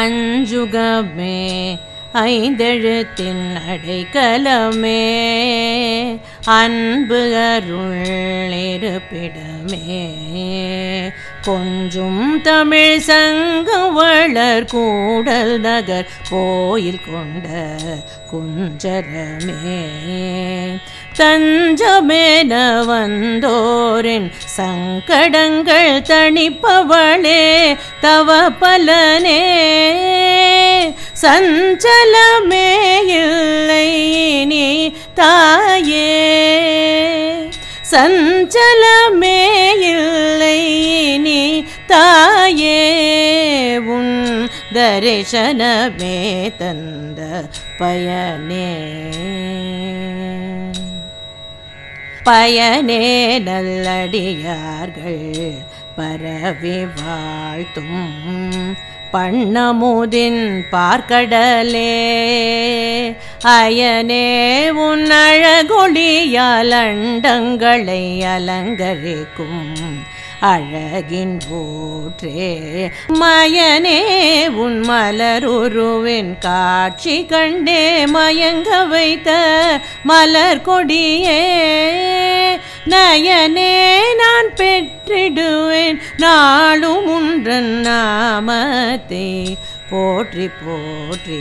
அஞ்சுகமே ஐந்தெழுத்தின் அடைக்கலமே அன்பு அருள் இருப்பிடமே கொஞ்சும் தமிழ் சங்கம் வளர் கூடல் நகர் கோயில் கொண்ட குஞ்சரமே தஞ்சமென வந்தோரின் சங்கடங்கள் தணிப்பவளே தவ பலனே சஞ்சலமே இல்லை நீ தாயே சஞ்சலமே இல்லை நீ தாயே உன் தரிசனமே தந்த பயனே பயனே நல்லடியார்கள் பரவி வாழ்த்தும் பண்ணமுதின் பார்க்கடலே அயனே உன் அழகொளியால் அண்டங்களை அலங்கரிக்கும் அழகின் போற்றே மயனே உன் மலருருவின் காட்சி கண்டே மயங்க வைத்த மலர் கொடியே நயனே நான் பெற்றிடுவேன் நாளும் உன்றன் நாமத்தை போற்றி போற்றி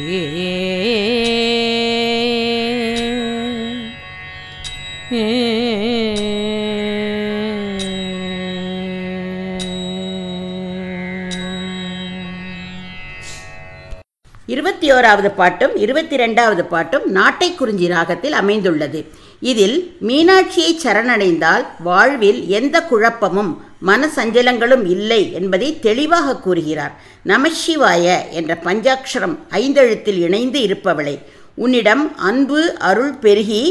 இருபத்தி ஓராவது பாட்டும் 22வது பாட்டும் நாட்டைக்குறிஞ்சி ராகத்தில் அமைந்துள்ளது. இதில் மீனாட்சியை சரணடைந்தால் வாழ்வில் எந்த குழப்பமும் மனசஞ்சலங்களும் இல்லை என்பதை தெளிவாக கூறுகிறார். நமசிவாய என்ற பஞ்சாட்சரம் 5 எழுத்தில் இணைந்து இருப்பவளை, உன்னிடம் அன்பு அருள் பெருகி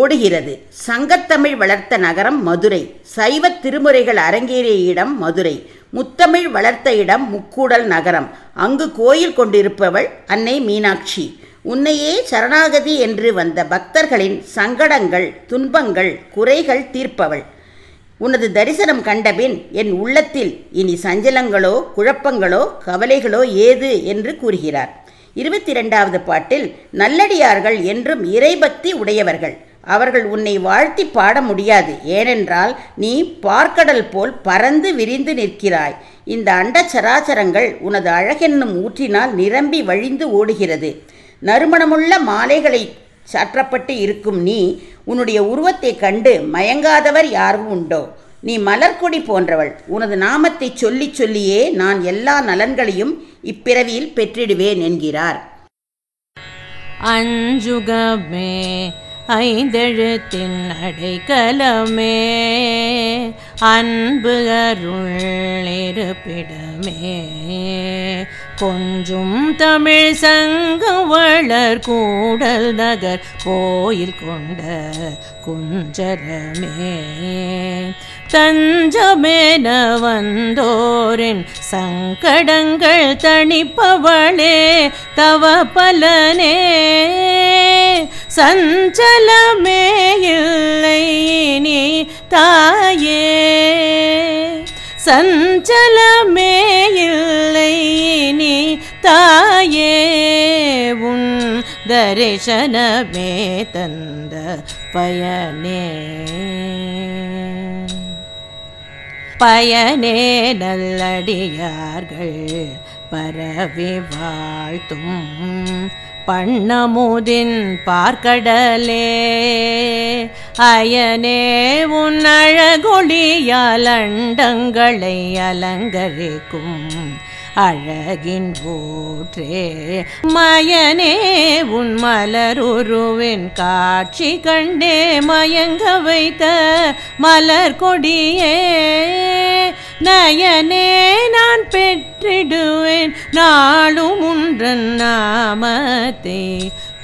ஓடுகிறது. சங்கத்தமிழ் வளர்த்த நகரம் மதுரை. சைவ திருமுறைகள் அரங்கேறிய இடம் மதுரை. முத்தமிழ் வளர்த்த இடம் முக்கூடல் நகரம். அங்கு கோயில் கொண்டிருப்பவள் அன்னை மீனாட்சி. உன்னையே சரணாகதி என்று வந்த பக்தர்களின் சங்கடங்கள், துன்பங்கள், குறைகள் தீர்ப்பவள். உனது தரிசனம் கண்டபின் என் உள்ளத்தில் இனி சஞ்சலங்களோ குழப்பங்களோ கவலைகளோ ஏது என்று கூறுகிறார். 22வது பாட்டில் நல்லடியார்கள் என்றும் இறைபக்தி உடையவர்கள். அவர்கள் உன்னை வாழ்த்தி பாட முடியாது. ஏனென்றால் நீ பார்க்கடல் போல் பறந்து விரிந்து நிற்கிறாய். இந்த அண்ட சராச்சரங்கள் உனது அழகென்னும் ஊற்றினால் நிரம்பி வழிந்து ஓடுகிறது. நறுமணமுள்ள மாலைகளை சாற்றப்பட்டு இருக்கும் நீ உன்னுடைய உருவத்தை கண்டு மயங்காதவர் யாரும் உண்டோ? நீ மலர்கொடி போன்றவள். உனது நாமத்தை சொல்லி சொல்லியே நான் எல்லா நலன்களையும் இப்பிறவியில் பெற்றிடுவேன் என்கிறார். அஞ்சுகமே ஐந்தெழுத்தின் அடைக்கலமே அன்பு அருள் இருப்பிடமே கொஞ்சும் தமிழ் சங்கம் வளர் கூடல் நகர் கோயில் கொண்ட குஞ்சரமே தஞ்சமென வந்தோரின் சங்கடங்கள் தணிப்பவளே தவ பலனே சஞ்சலமே இல்லை நீ தாயே சஞ்சலமே இல்லை நீ தாயே உன் தரிசனமே தந்த பயனே பயனே நல்லடியார்கள் பரவி வாழ்த்தும் பண்ணமுதின் பார்க்கடலே அயனே உன் அழகொளியால் அண்டங்களை அலங்கரிக்கும் அழகின் போற்றே மயனே உன் மலருருவின் காட்சி கண்டே மயங்க வைத்த மலர் கொடியே நயனே நான் பெற்றிடுவேன் நாளும் உன்றன் நாமத்தை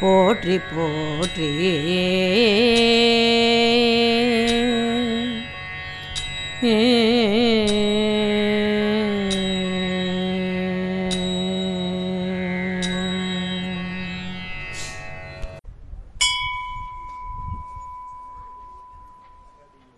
போற்றி போற்றி ஏ